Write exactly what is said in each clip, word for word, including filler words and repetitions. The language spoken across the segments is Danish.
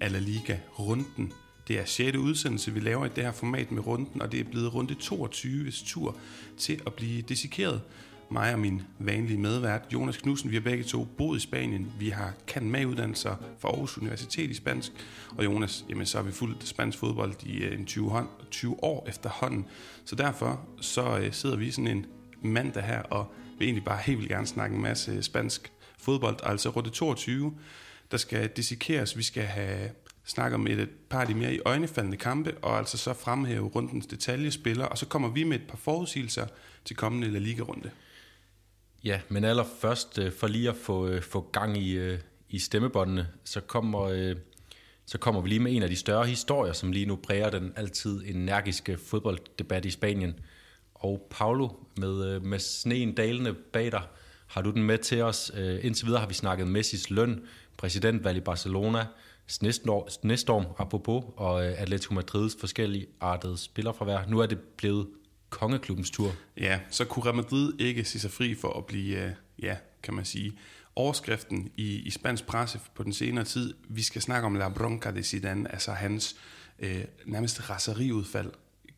A La Liga-runden. Det er sjette udsendelse, vi laver i det her format med runden, og det er blevet runde toogtyves tur til at blive dissekeret. Mig og min vanlige medvært, Jonas Knudsen, vi har begge to boet i Spanien. Vi har kan med uddannelser fra Aarhus Universitet i spansk. Og Jonas, jamen så har vi fulgt spansk fodbold i en tyve år efterhånden. Så derfor så sidder vi sådan en mandag her, og vil egentlig bare helt vildt gerne snakke en masse spansk fodbold. Altså runde toogtyve, der skal dissekeres. Vi skal have snakke om et par af de mere i øjnefaldende kampe, og altså så fremhæve rundens detaljespillere. Og så kommer vi med et par forudsigelser til kommende La Liga-runde. Ja, men allerførst, for lige at få, få gang i, i stemmebåndene, så kommer, så kommer vi lige med en af de større historier, som lige nu præger den altid energiske fodbolddebat i Spanien. Og Paolo, med, med sneen dalende bag dig, har du den med til os. Indtil videre har vi snakket Messis løn, præsidentvalg i Barcelona, snestorm apropos, og Atlético Madrids forskellige artede spillerfravær. Nu er det blevet kongeklubbens tur. Ja, så kunne Real Madrid ikke se sig fri for at blive, ja, kan man sige, overskriften i, i spansk presse på den senere tid. Vi skal snakke om La Bronca de Zidane, altså hans øh, nærmest raseriudfald,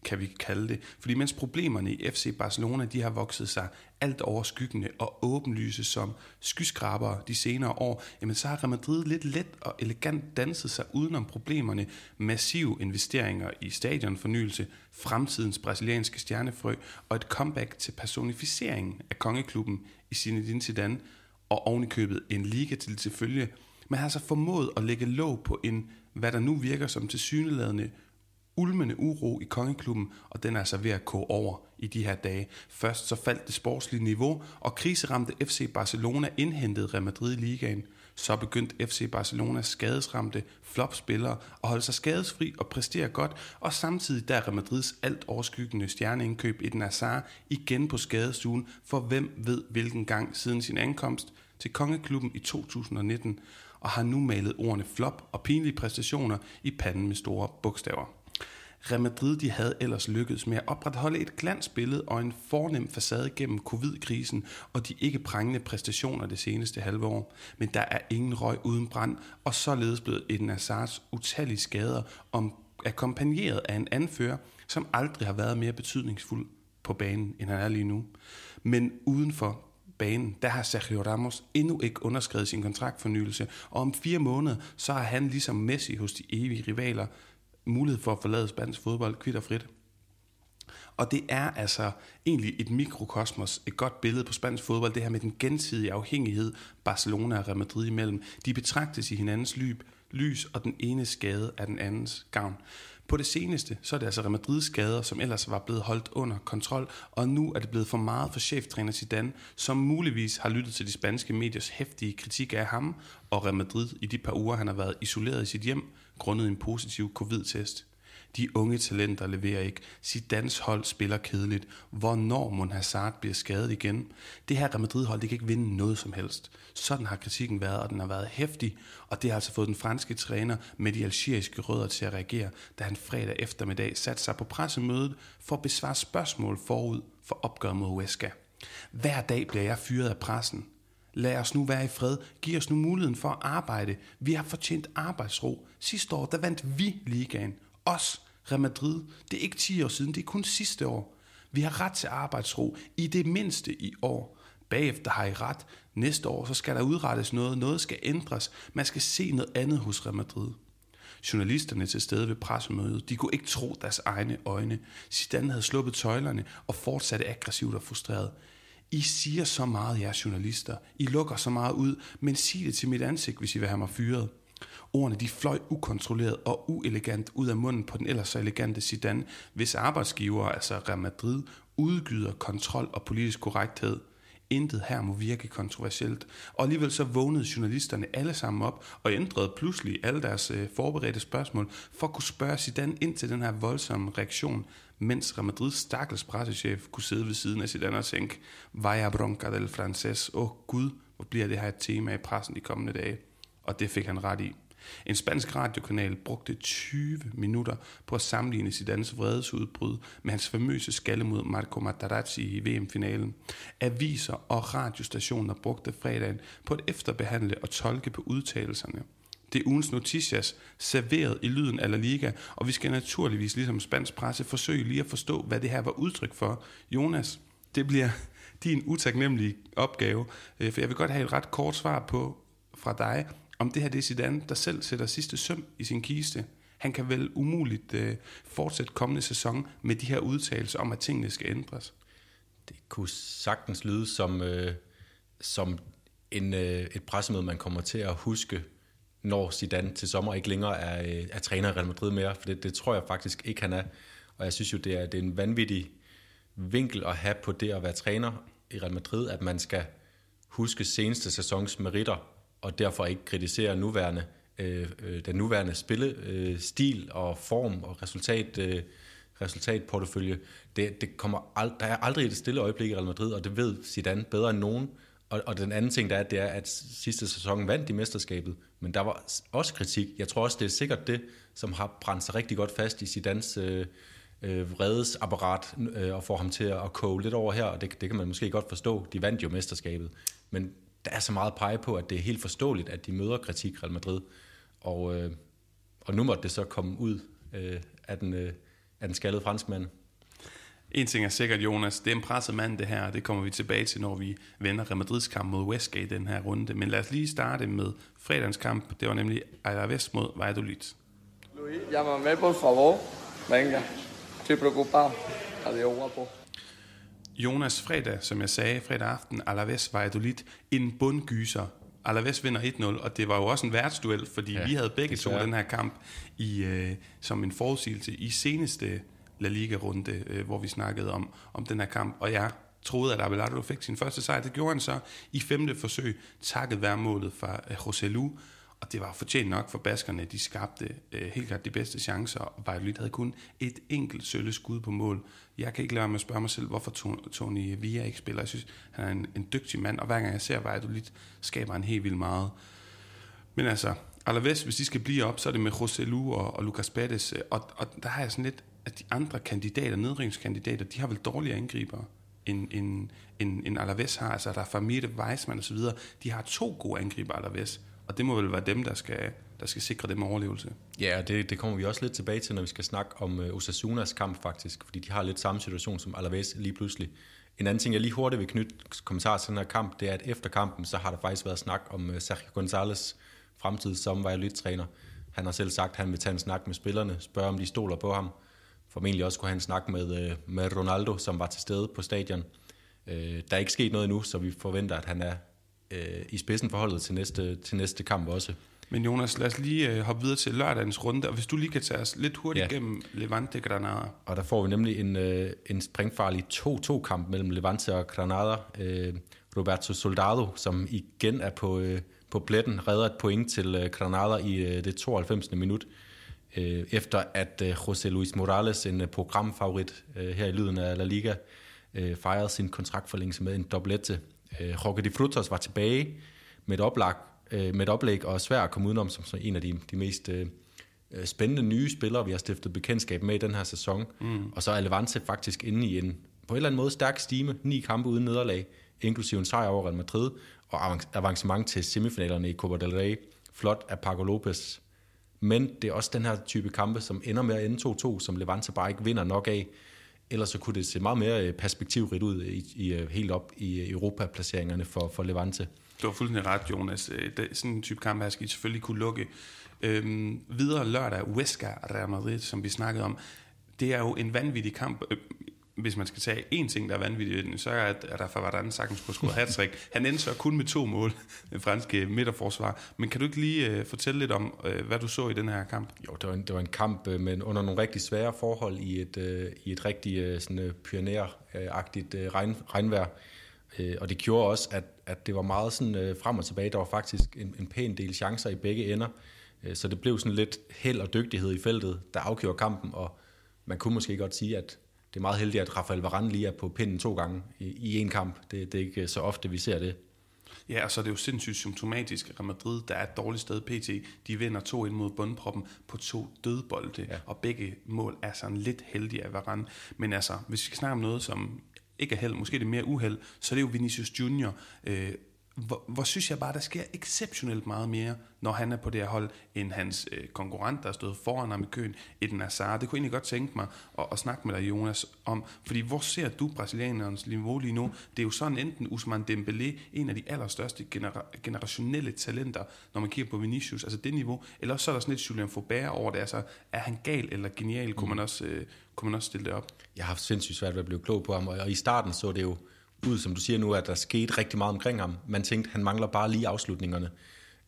kan vi kalde det. Fordi mens problemerne i F C Barcelona, de har vokset sig alt overskyggende og åbenlyse som skyskrabere de senere år, jamen så har Real Madrid lidt let og elegant danset sig udenom problemerne. Massive investeringer i stadionfornyelse, fremtidens brasilianske stjernefrø og et comeback til personificeringen af kongeklubben i Zinedine Zidane og ovenikøbet en liga til til følge. Man har så formået at lægge låg på en, hvad der nu virker som tilsyneladende ulmende uro i kongeklubben, og den er altså ved at gå over i de her dage. Først så faldt det sportslige niveau, og kriseramte F C Barcelona indhentede Real Madrid ligaen. Så begyndte F C Barcelonas skadesramte flopspillere at holde sig skadesfri og præstere godt, og samtidig der Real Madrids alt overskyggende stjerneindkøb Eden Hazard igen på skadestuen for hvem ved hvilken gang siden sin ankomst til kongeklubben i to tusind nitten, og har nu malet ordene flop og pinlige præstationer i panden med store bogstaver. Real Madrid, de havde ellers lykkedes med at opretholde et glansbillede og en fornem facade gennem covid-krisen og de ikke prangende præstationer det seneste halve år. Men der er ingen røg uden brand, og således blev Eden Hazards utallige skader om, akkompagneret af en anfører, som aldrig har været mere betydningsfuld på banen, end han er lige nu. Men udenfor banen, der har Sergio Ramos endnu ikke underskrevet sin kontraktfornyelse, og om fire måneder, så har han ligesom Messi hos de evige rivaler mulighed for at forlade spansk fodbold kvitt og frit. Og det er altså egentlig et mikrokosmos, et godt billede på spansk fodbold, det her med den gensidige afhængighed Barcelona og Real Madrid imellem. De betragtes i hinandens lys, og den ene skade er den andens gavn. På det seneste, så er det altså Real Madrids skader, som ellers var blevet holdt under kontrol, og nu er det blevet for meget for cheftræner Zidane, som muligvis har lyttet til de spanske mediers heftige kritik af ham og Real Madrid i de par uger, han har været isoleret i sit hjem, grundet en positiv covid-test. De unge talenter leverer ikke. Zidanes hold spiller kedeligt. Hvornår mon Hazard bliver skadet igen? Det her Real Madrid-hold, det kan ikke vinde noget som helst. Sådan har kritikken været, og den har været heftig. Og det har altså fået den franske træner med de algeriske rødder til at reagere, da han fredag eftermiddag satte sig på pressemødet for at besvare spørgsmål forud for opgøret mod Huesca. Hver dag bliver jeg fyret af pressen. Lad os nu være i fred. Giv os nu muligheden for at arbejde. Vi har fortjent arbejdsro. Sidste år, der vandt vi ligaen. Os, Real Madrid. Det er ikke ti år siden, det er kun sidste år. Vi har ret til arbejdsro, i det mindste i år. Bagefter har I ret. Næste år, så skal der udrettes noget. Noget skal ændres. Man skal se noget andet hos Real Madrid. Journalisterne til stede ved pressemødet, de kunne ikke tro deres egne øjne. Zidane havde sluppet tøjlerne og fortsatte aggressivt og frustreret. I siger så meget, jer journalister. I lukker så meget ud, men sig det til mit ansigt, hvis I vil have mig fyret. Ordene de fløj ukontrolleret og uelegant ud af munden på den ellers så elegante Zidane, hvis arbejdsgiver, altså Real Madrid, udgyder kontrol og politisk korrekthed. Intet her må virke kontroversielt. Og alligevel så vågnede journalisterne alle sammen op og ændrede pludselig alle deres forberedte spørgsmål for at kunne spørge Zidane ind til den her voldsomme reaktion, mens Real Madrids stakkels pressechef kunne sidde ved siden af Zidane og tænke, Vaya bronca del francés, åh oh, gud, hvor bliver det her et tema i pressen de kommende dage. Og det fik han ret i. En spansk radiokanal brugte tyve minutter på at sammenligne Zidanes vredesudbrud med hans famøse skalle mod Marco Materazzi i V M-finalen. Aviser og radiostationer brugte fredagen på at efterbehandle og tolke på udtalelserne. Det er ugens noticias, serveret i lyden af La Liga, og vi skal naturligvis, ligesom spansk presse, forsøge lige at forstå, hvad det her var udtryk for. Jonas, det bliver din utaknemmelige opgave, for jeg vil godt have et ret kort svar på fra dig, om det her det er Zidane, der selv sætter sidste søm i sin kiste. Han kan vel umuligt øh, fortsætte kommende sæson med de her udtalelser om, at tingene skal ændres. Det kunne sagtens lyde som, øh, som en, øh, et pressemøde, man kommer til at huske, når Zidane til sommer ikke længere er, øh, er træner i Real Madrid mere, for det, det tror jeg faktisk ikke, han er. Og jeg synes jo, det er, det er en vanvittig vinkel at have på det at være træner i Real Madrid, at man skal huske seneste sæsons meritter, og derfor ikke kritisere nuværende den nuværende spillestil og form og resultat, resultatportefølje. Det, det kommer ald- der er aldrig et stille øjeblik i Real Madrid, og det ved Zidane bedre end nogen. Og, og den anden ting, der er, det er, at sidste sæson vandt de mesterskabet, men der var også kritik. Jeg tror også, det er sikkert det, som har brændt sig rigtig godt fast i Zidans øh, øh, vredesapparat øh, og får ham til at koge lidt over her, og det, det kan man måske godt forstå. De vandt jo mesterskabet, men der er så meget pege på, at det er helt forståeligt, at de møder kritik Real Madrid. Og, øh, og nu måtte det så komme ud øh, af, den, øh, af den skaldede franskmand. En ting er sikkert, Jonas, det er en presset mand det her, og det kommer vi tilbage til, når vi vender Real Madrids kamp mod Huesca i den her runde. Men lad os lige starte med fredagens kamp, det var nemlig Alaves mod Valladolid. Luis, llámame por favor. Venga, estoy preocupado. Adiós, guapo. Jonas, fredag, som jeg sagde, fredag aften, Alaves Valladolid, en bundgyser. Alaves vinder et nul, og det var jo også en værtsduel, fordi ja, vi havde begge to den her kamp i, øh, som en forudsigelse i seneste La Liga-runde, øh, hvor vi snakkede om, om den her kamp. Og jeg troede, at Abelardo fik sin første sejr. Det gjorde han så i femte forsøg, takket være målet fra øh, Joselu. Og det var fortjent nok for baskerne. De skabte øh, helt klart de bedste chancer, og Valladolid havde kun et enkelt sølle skud på mål. Jeg kan ikke lade mig at spørge mig selv, hvorfor Tony Villa ikke spiller. Jeg synes, han er en, en dygtig mand, og hver gang jeg ser Valladolid, skaber han helt vildt meget. Men altså, Alaves, hvis de skal blive op, så er det med Joselu og, og Lucas Pérez. Og, og der har jeg sådan lidt, at de andre kandidater, nedrykningskandidater, de har vel dårligere angribere, end, end, end, end Alaves har. Altså, der er Famir, Weissmann og så videre. De har to gode angriber, Alaves. Og det må vel være dem, der skal, der skal sikre dem overlevelse. Ja, det, det kommer vi også lidt tilbage til, når vi skal snakke om øh, Osasunas kamp faktisk, fordi de har lidt samme situation som Alaves lige pludselig. En anden ting, jeg lige hurtigt vil knytte kommentarer til den her kamp, det er, at efter kampen, så har der faktisk været snak om øh, Sergio González fremtid som Valladolid-træner. Han har selv sagt, at han vil tage en snak med spillerne, spørge om de stoler på ham. Formentlig også kunne han snakke med, øh, med Ronaldo, som var til stede på stadion. Øh, der er ikke sket noget endnu, så vi forventer, at han er i spidsen forholdet til næste, til næste kamp også. Men Jonas, lad os lige hoppe videre til lørdagens runde, og hvis du lige kan tage os lidt hurtigt ja. Gennem Levante Granada. Og der får vi nemlig en, en springfarlig to-to kamp mellem Levante og Granada. Roberto Soldado, som igen er på, på pletten, redder et point til Granada i det tooghalvfemsindstyvende minut, efter at José Luis Morales, en programfavorit her i lyden af La Liga, fejrede sin kontraktforlængelse med en doblette. Jorge de Frutos var tilbage med et, oplag, med et oplæg og svær at komme udenom som en af de, de mest øh, spændende nye spillere, vi har stiftet bekendtskab med i den her sæson. Mm. Og så er Levante faktisk inde i en på en eller anden måde stærk stime, ni kampe uden nederlag, inklusive en sejr over Real Madrid og avancement til semifinalerne i Copa del Rey. Flot af Paco Lopez. Men det er også den her type kampe, som ender med at ende to-to, som Levante bare ikke vinder nok af. Ellers så kunne det se meget mere perspektivrigt ud i, i, helt op i Europa-placeringerne for, for Levante. Du har fuldstændig ret, Jonas. Det, sådan en type kamp her skal I selvfølgelig kunne lukke. Øhm, videre lørdag, Huesca Real Madrid, som vi snakkede om. Det er jo en vanvittig kamp. Hvis man skal tage én ting, der er vanvittig, så er der Rafael Varane sagtens på scoret hat-trick. Han endte så kun med to mål, den franske midterforsvar. Men kan du ikke lige fortælle lidt om, hvad du så i den her kamp? Jo, det var en, det var en kamp, men under nogle rigtig svære forhold i et, i et rigtig sådan, pioner-agtigt regn, regnvejr. Og det gjorde også, at, at det var meget sådan, frem og tilbage. Der var faktisk en, en pæn del chancer i begge ender. Så det blev sådan lidt held og dygtighed i feltet, der afgjorde kampen. Og man kunne måske godt sige, at det er meget heldigt, at Rafael Varane lige er på pinden to gange i en kamp. Det, det er ikke så ofte, vi ser det. Ja, og så er det jo sindssygt symptomatisk, at Real Madrid, der er et dårligt sted P T, de vinder to ind mod bundproppen på to dødbolde, ja. Og begge mål er sådan lidt heldige af Varane. Men altså, hvis vi skal snakke om noget, som ikke er held, måske det er mere uheld, så er det jo Vinicius Junior, øh, hvor, hvor synes jeg bare, der sker exceptionelt meget mere, når han er på det her hold, end hans øh, konkurrent, der stod foran ham i køen, Eden Hazard. Det kunne jeg egentlig godt tænke mig at, at snakke med dig, Jonas, om. Fordi hvor ser du brasilianernes niveau lige nu? Det er jo sådan enten Ousmane Dembélé, en af de allerstørste genera- generationelle talenter, når man kigger på Vinicius, altså det niveau, eller så er der sådan lidt Julian Fauber over det, altså er han gal eller genial, kunne man også, øh, kunne man også stille det op? Jeg har haft sindssygt svært ved at blive klog på ham, og i starten så det jo ud, som du siger nu, at der skete rigtig meget omkring ham. Man tænkte, han mangler bare lige afslutningerne,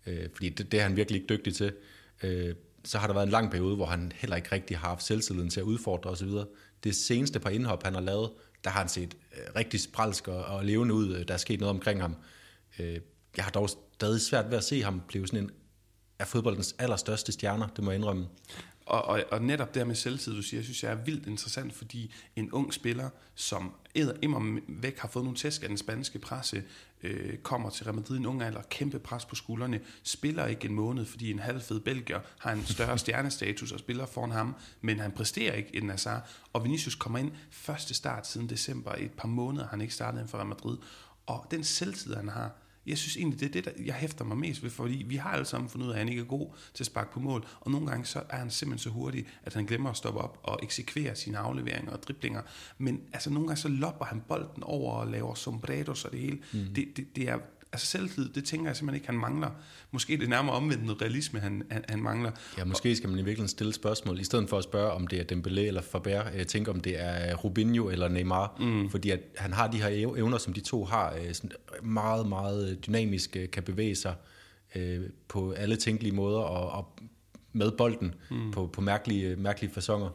øh, fordi det, det er han virkelig ikke dygtig til. Øh, så har der været en lang periode, hvor han heller ikke rigtig har haft selvtilliden til at udfordre osv. Det seneste par indhop, han har lavet, der har han set øh, rigtig spralsk og, og levende ud. Der er sket noget omkring ham. Øh, jeg har dog stadig svært ved at se ham blive sådan en af fodboldens allerstørste stjerner, det må jeg indrømme. Og, og, og netop der med selvtid, du siger, synes jeg er vildt interessant, fordi en ung spiller, som edder væk har fået nogle tæsk af den spanske presse, øh, kommer til Real Madrid i en ung alder, kæmpe pres på skuldrene, spiller ikke en måned, fordi en halvfed belgier har en større stjernestatus og spiller foran ham, men han præsterer ikke Eden Hazard, og Vinicius kommer ind første start siden december, et par måneder han ikke startede for Real Madrid, og den selvtid, han har, jeg synes egentlig, det er det, der, jeg hæfter mig mest ved, fordi vi har alle sammen fundet ud af, at han ikke er god til at sparke på mål, og nogle gange så er han simpelthen så hurtig, at han glemmer at stoppe op og eksekvere sine afleveringer og driblinger, men altså nogle gange så lopper han bolden over og laver sombreros og det hele. Mm. Det, det, det er altså selvtid, det tænker jeg simpelthen ikke, han mangler. Måske det nærmere omvendt noget realisme, han, han, han mangler. Ja, måske skal man i virkeligheden stille spørgsmål, i stedet for at spørge, om det er Dembélé eller Fauber, jeg tænker, om det er Rubinho eller Neymar, mm. fordi at han har de her evner, som de to har, sådan meget, meget dynamisk, kan bevæge sig øh, på alle tænkelige måder, og, og med bolden mm. på, på mærkelige, mærkelige faconer.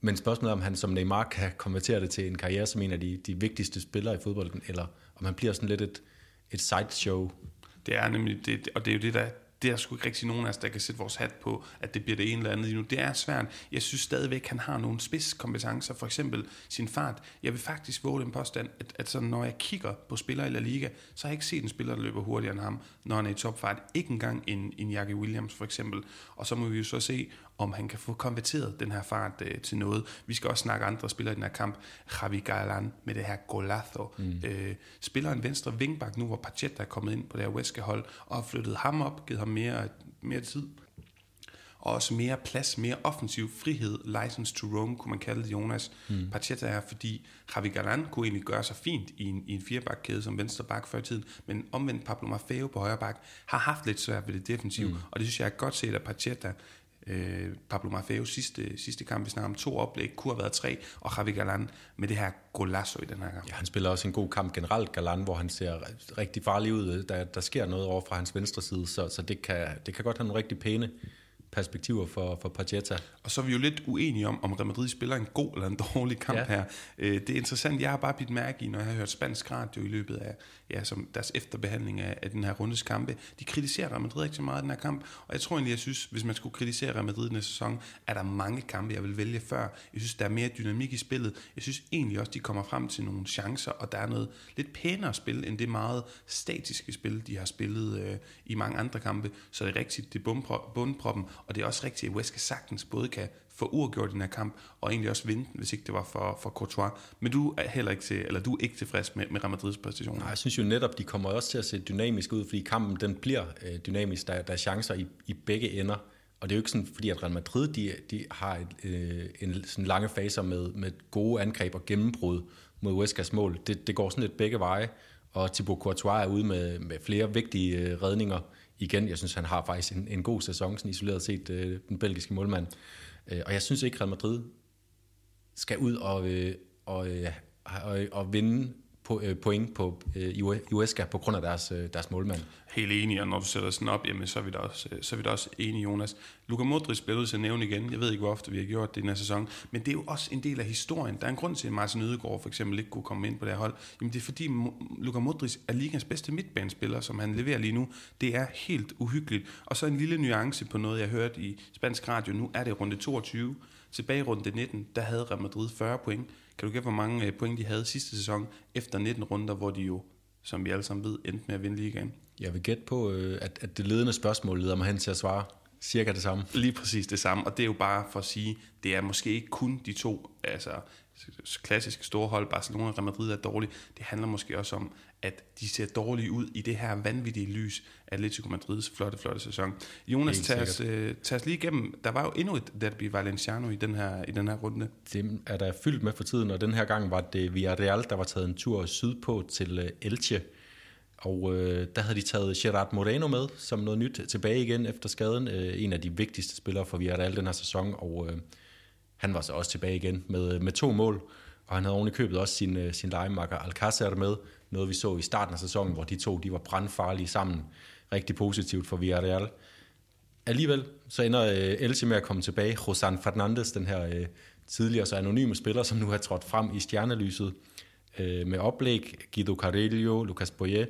Men spørgsmålet er, om han som Neymar kan konvertere det til en karriere som en af de, de vigtigste spillere i fodbolden, eller om han bliver sådan lidt et et sideshow. Det er nemlig det, og det er jo det, der det er sgu ikke rigtig nogen af os, der kan sætte vores hat på, at det bliver det ene eller andet lige nu. Det er svært. Jeg synes stadigvæk, han har nogle spidskompetencer, for eksempel sin fart. Jeg vil faktisk våge den påstand, at, at sådan, når jeg kigger på spillere i La Liga, så har jeg ikke set en spiller, der løber hurtigere end ham, når han er i topfart. Ikke engang en, en Jackie Williams, for eksempel. Og så må vi jo så se, om han kan få konverteret den her fart øh, til noget. Vi skal også snakke andre spillere i den her kamp. Javi Galán med det her golazo. Mm. Øh, spiller en venstre wingback nu, hvor Pacheta er kommet ind på det her Huesca-hold og har flyttet ham op, givet ham mere, mere tid. Og også mere plads, mere offensiv frihed. License to roam, kunne man kalde det, Jonas. Mm. Pacheta er, fordi Javi Galán kunne egentlig gøre sig fint i en, i en firebakkæde som venstre bak før i tiden, men omvendt Pablo Maffeo på højre bak har haft lidt svært ved det defensive, mm. og det synes jeg er godt set af Pacheta. Øh, Pablo Maffeo sidste, sidste kamp, vi snakker om to oplæg, kunne have været tre, og Javi Galán med det her golazo i den her kamp. Ja, han spiller også en god kamp generelt, Galán, hvor han ser rigtig farlig ud. Der, der sker noget over fra hans venstre side, så, så det, kan, det kan godt have nogle rigtig pæne perspektiver for, for Pacheta. Og så er vi jo lidt uenige om, om Real Madrid spiller en god eller en dårlig kamp ja. her. Det er interessant, jeg har bare bidt mærke i, når jeg har hørt spansk radio i løbet af ja, som deres efterbehandling af, af den her rundes kampe. De kritiserer Real Madrid rigtig meget i den her kamp, og jeg tror egentlig, jeg synes, hvis man skulle kritisere Real Madrid i den her sæson, er der mange kampe, jeg vil vælge før. Jeg synes, der er mere dynamik i spillet. Jeg synes egentlig også, de kommer frem til nogle chancer, og der er noget lidt pænere spil, end det meget statiske spil, de har spillet øh, i mange andre kampe. Så det er rigtigt, det er bundproppen. Og det er også rigtigt, at Huesca sagtens både kan få uafgjort i den her kamp, og egentlig også vinde, hvis ikke det var for, for Courtois. Men du er heller ikke, til, eller du er ikke tilfreds med, med Real Madrids præstation. Nej, jeg synes jo netop, de kommer også til at se dynamisk ud, fordi kampen den bliver øh, dynamisk. Der, der er chancer i, i begge ender. Og det er jo ikke sådan, fordi at Real Madrid de, de har et, øh, en sådan lange faser med, med gode angreb og gennembrud mod Huescas mål. Det, det går sådan lidt begge veje, og Thibaut Courtois er ude med, med flere vigtige øh, redninger. Igen, jeg synes, han har faktisk en, en god sæson, sådan isoleret set, øh, den belgiske målmand. Øh, og jeg synes ikke, Real Madrid skal ud og, øh, og, øh, og, og vinde på, øh, point på øh, Huesca på grund af deres, øh, deres målmand. Helt enig, og når du sætter sådan op, jamen, så er vi da også, også enige, Jonas. Luka Modric spillede til at nævne igen. Jeg ved ikke, hvor ofte vi har gjort det i den her sæson, men det er jo også en del af historien. Der er en grund til, at Martin Ødegaard for eksempel ikke kunne komme ind på det her hold. Jamen, det er fordi Luka Modric er ligens bedste midtbanespiller, som han leverer lige nu. Det er helt uhyggeligt. Og så en lille nuance på noget, jeg hørte i spansk radio. Nu er det runde toogtyve. Tilbage i runde nitten, der havde Real Madrid fyrre point. Kan du gætte, hvor mange point de havde sidste sæson efter nitten runder, hvor de jo, som vi alle sammen ved, endte med at vinde ligaen? Jeg vil gætte på, at det ledende spørgsmål leder mig hen til at svare. cirka det samme. Lige præcis det samme, og det er jo bare for at sige, det er måske ikke kun de to, altså klassiske store hold, Barcelona og Real Madrid er dårlige. Det handler måske også om, at de ser dårlige ud i det her vanvittige lys af Atlético Madrids flotte, flotte sæson. Jonas, tag os, øh, tag os lige igennem. Der var jo endnu et derby Valenciano i den her, i den her runde. Det er der fyldt med for tiden, og den her gang var det Villarreal, der var taget en tur sydpå til Elche. Og øh, der havde de taget Gerard Moreno med som noget nyt tilbage igen efter skaden. Øh, en af de vigtigste spillere for Villarreal den her sæson, og øh, han var så også tilbage igen med, med to mål, og han havde oven i købet også sin, sin legemakker Alcácer med, noget vi så i starten af sæsonen, hvor de to de var brandfarlige sammen. Rigtig positivt for Villarreal. Alligevel så ender Elche med at komme tilbage. José Fernández, den her tidligere så anonyme spiller, som nu har trådt frem i stjernelyset med oplæg, Guido Carrillo, Lucas Boyer,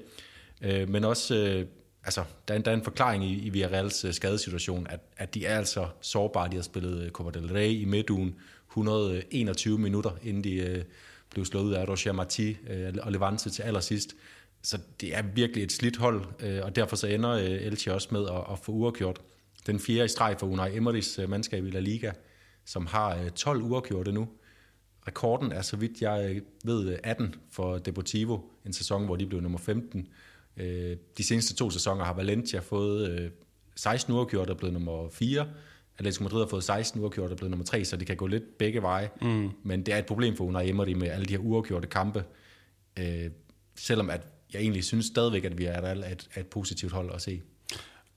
men også... Altså, der er, en, der er en forklaring i, i Villarreals uh, skadesituation, at, at de er altså sårbare. De har spillet uh, Copa del Rey i midtugen et hundrede og enogtyve minutter, inden de uh, blev slået ud af Aarhus Universitet uh, og Levante til allersidst. Så det er virkelig et slidt hold, uh, og derfor så ender uh, Elche også med at, at få uafgjort. Den fjerde i streg for Unai Emerys uh, mandskab i La Liga, som har uh, tolv uafgjorte nu. Rekorden er, så vidt jeg ved, atten for Deportivo, en sæson, hvor de blev nummer femten. De seneste to sæsoner har Valencia fået seksten uafgjort og blevet nummer fire. Atlético Madrid har fået seksten uafgjort og blevet nummer tre, så det kan gå lidt begge veje. Mm. Men det er et problem for Unai Emery med alle de her uafgjorte kampe. Øh, selvom at jeg egentlig synes stadigvæk, at vi er et, et positivt hold at se.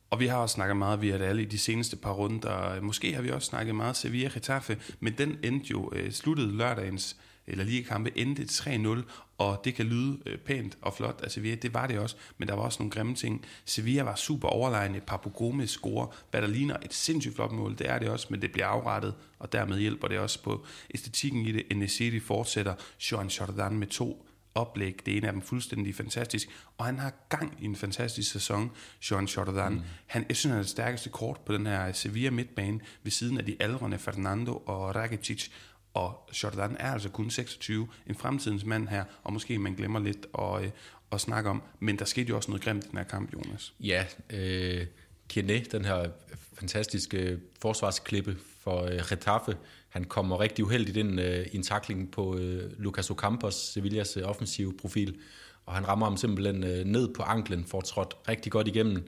Og vi har også snakket meget Villarreal i de seneste par runder. Måske har vi også snakket meget Sevilla Getafe, men den endte jo øh, sluttede lørdagens eller lige kampe endte tre nul, og det kan lyde øh, pænt og flot af Sevilla, det var det også, men der var også nogle grimme ting. Sevilla var super overlegne, Papu Gómez scorer, hvad der ligner et sindssygt flot mål, det er det også, men det bliver afrettet, og dermed hjælper det også på æstetikken i det. Enesiri fortsætter, Joan Jordan med to oplæg, det ene af dem fuldstændig fantastisk, og han har gang i en fantastisk sæson, Joan Jordan. Mm. Han, jeg synes, han er det stærkeste kort på den her Sevilla midtbane, ved siden af de aldrende Fernando og Rakitic, og Jordan er altså kun seksogtyve, en fremtidens mand her, og måske man glemmer lidt at, øh, at snakke om, men der skete jo også noget grimt i den her kamp, Jonas. Ja, øh, Kiené, den her fantastiske forsvarsklippe for øh, Getafe, han kommer rigtig uheldigt ind øh, i en tackling på øh, Lucas Ocampos, Sevillas øh, offensive profil, og han rammer ham simpelthen øh, ned på anklen, får trådt rigtig godt igennem,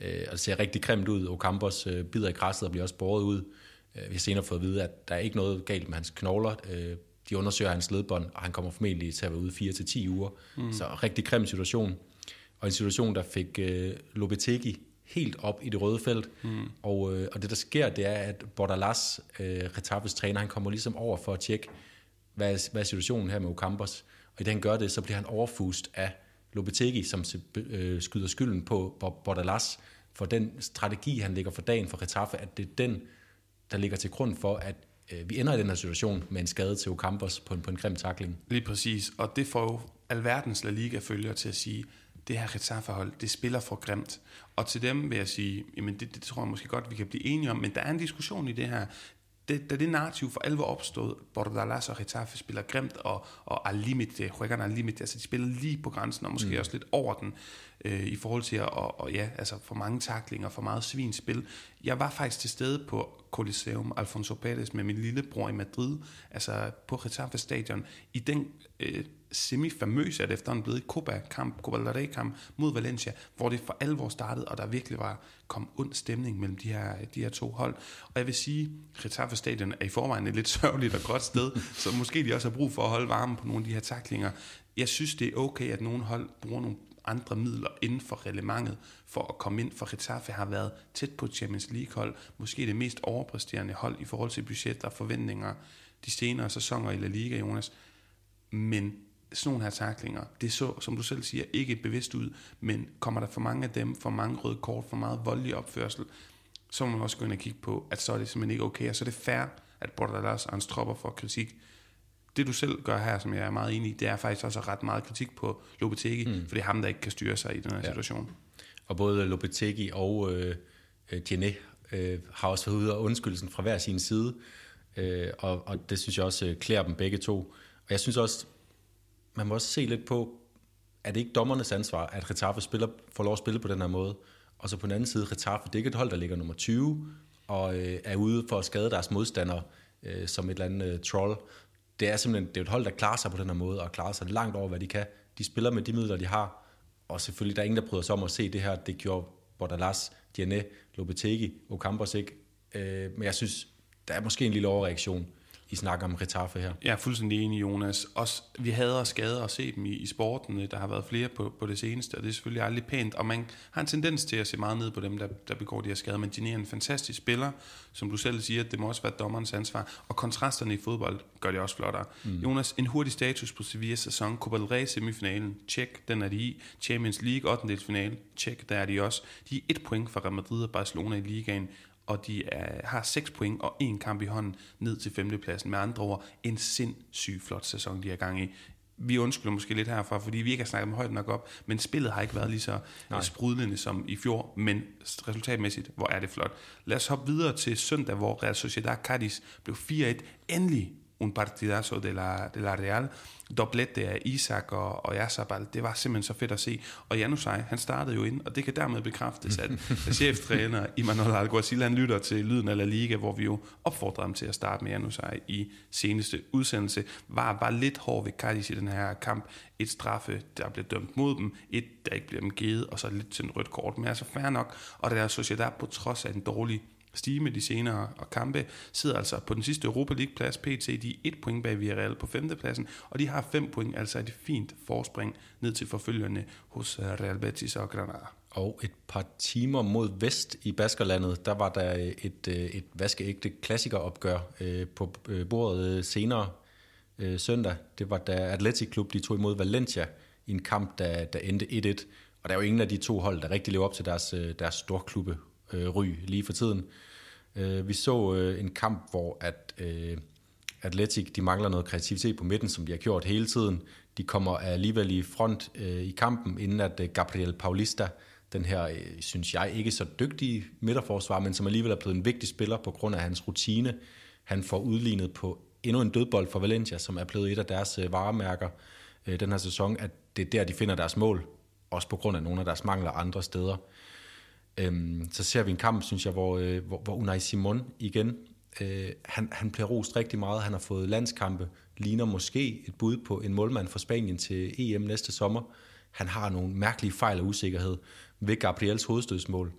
øh, og det ser rigtig grimt ud. Ocampos øh, bider i græsset og bliver også båret ud. Vi har senere fået at vide, at der er ikke noget galt med hans knogler. De undersøger hans ledbånd, og han kommer formentlig til at være ude fire til ti uger. Mm. Så rigtig grim situation. Og en situation, der fik Lopetegi helt op i det røde felt. Mm. Og, og det, der sker, det er, at Bordalas, Getafes træner, han kommer ligesom over for at tjekke, hvad er, hvad er situationen her med Ocampos. Og i det, han gør det, så bliver han overfust af Lopetegi, som skyder skylden på Bordalas for den strategi, han lægger for dagen for Getafe, at det er den, der ligger til grund for, at øh, vi ender i den her situation med en skade til Ocampos på en, på en grim tackling. Lige præcis, og det får jo alverdens La Liga-følgere til at sige, det her Getafe-hold, det spiller for grimt. Og til dem vil jeg sige, jamen det, det tror jeg måske godt, vi kan blive enige om, men der er en diskussion i det her. Det, da det narrativ for alvor opstod, Bordalas og Getafe spiller grimt, og, og al limit, Huesca al limit, altså de spiller lige på grænsen, og måske mm. også lidt over den, øh, i forhold til, at, og, og ja, altså for mange taklinger, for meget svinspil. Jeg var faktisk til stede på Coliseum Alfonso Pérez med min lillebror i Madrid, altså på Getafe stadion, i den øh, semifamøse, at efter han blev Copa-kamp, Copa del Rey-kamp mod Valencia, hvor det for alvor startede, og der virkelig var kom ond stemning mellem de her, de her to hold. Og jeg vil sige, Getafe stadion er i forvejen et lidt sørgeligt og godt sted, så måske de også har brug for at holde varmen på nogle af de her taklinger. Jeg synes, det er okay, at nogle hold bruger nogle andre midler inden for reglementet for at komme ind, for Getafe har været tæt på Champions League-hold, måske det mest overpræsterende hold i forhold til budgetter og forventninger de senere sæsoner i La Liga, Jonas. Men sådan nogle her taklinger, det så, som du selv siger, ikke bevidst ud, men kommer der for mange af dem, for mange røde kort, for meget voldelig opførsel, så må man også gå ind og kigge på, at så er det simpelthen ikke okay, og så er det fair, at Bordalas og hans tropper får kritik. Det du selv gør her, som jeg er meget enig i, det er faktisk også ret meget kritik på Lopetegi, mm. for det er ham, der ikke kan styre sig i den her ja. situation. Og både Lopetegi og øh, Tjené øh, har også været ude af undskyldelsen fra hver sin side, øh, og, og det synes jeg også øh, klæder dem begge to. Og jeg synes også, man må også se lidt på, er det ikke dommernes ansvar, at Getafe spiller, får lov at spille på den her måde? Og så på den anden side Getafe, det er et hold, der ligger nummer tyve, og øh, er ude for at skade deres modstandere øh, som et eller andet øh, troll. Det er simpelthen det er et hold, der klarer sig på den her måde, og klarer sig langt over, hvad de kan. De spiller med de midler, de har, og selvfølgelig der er ingen, der bryder sig om at se det her. Det gjorde Bordalas, Diané, Lopetegi, Ocampos ikke. Øh, men jeg synes, der er måske en lille overreaktion i snakker om Getafe her. Jeg er fuldstændig enig, Jonas. Også, vi hader skader at se dem i, i sporten. Der har været flere på, på det seneste, og det er selvfølgelig aldrig pænt. Og man har en tendens til at se meget ned på dem, der, der begår de her skader. Men Diané er en fantastisk spiller. Som du selv siger, det må også være dommerens ansvar. Og kontrasterne i fodbold gør det også flottere. Mm. Jonas, en hurtig status på Sevillas sæson. Copa del Rey semifinalen, tjek, den er de i. Champions League ottendedelsfinale, tjek, der er de også. De er et point fra Real Madrid og Barcelona i ligaen, og de er, har seks point og en kamp i hånden ned til femtepladsen. Med andre ord, en sindssyg flot sæson, de er gang i. Vi undskylder måske lidt herfra, fordi vi ikke har snakket med højt nok op, men spillet har ikke været lige så Nej. sprudlende som i fjor, men resultatmæssigt, hvor er det flot. Lad os hoppe videre til søndag, hvor Real Sociedad Cádiz blev fire et. Endelig un partidazo de la, de la Real. Doblette af Isak og, og Yarzabal, det var simpelthen så fedt at se. Og Januzaj, han startede jo ind, og det kan dermed bekræftes, at cheftræner Imanol Alguacil, han lytter til Lyden af La Liga, hvor vi jo opfordrer ham til at starte med Januzaj i seneste udsendelse. Var bare lidt hård ved Cádiz i den her kamp. Et straffe, der blev dømt mod dem, et, der ikke blev dem givet, og så lidt til en rødt kort, men altså fair nok. Og der er Sociedad, på trods af en dårlig stige med de senere og kampe, sidder altså på den sidste Europa League-plads, P T. De er et point bag Villarreal på femtepladsen, og de har fem point, altså et fint forspring ned til forfølgerne hos Real Betis og Granada. Og et par timer mod vest i Baskerlandet, der var der et, et vaskeægte klassikeropgør på bordet senere søndag. Det var da Atletic Klub, de tog imod Valencia i en kamp, der, der endte et et. Og der er jo ingen af de to hold, der rigtig lever op til deres, deres storklubbe ry lige for tiden. Vi så en kamp, hvor at Atletic, de mangler noget kreativitet på midten, som de har gjort hele tiden. De kommer alligevel i front i kampen, inden at Gabriel Paulista, den her, synes jeg, ikke så dygtige midterforsvar, men som alligevel er blevet en vigtig spiller på grund af hans rutine, han får udlignet på endnu en dødbold for Valencia, som er blevet et af deres varemærker den her sæson, at det er der, de finder deres mål, også på grund af nogle af deres mangler andre steder. Så ser vi en kamp, synes jeg, hvor, hvor, hvor Unai Simon igen, øh, han, han bliver rost rigtig meget. Han har fået landskampe, ligner måske et bud på en målmand fra Spanien til E M næste sommer. Han har nogle mærkelige fejl og usikkerhed. Ved Gabriels hovedstødsmål,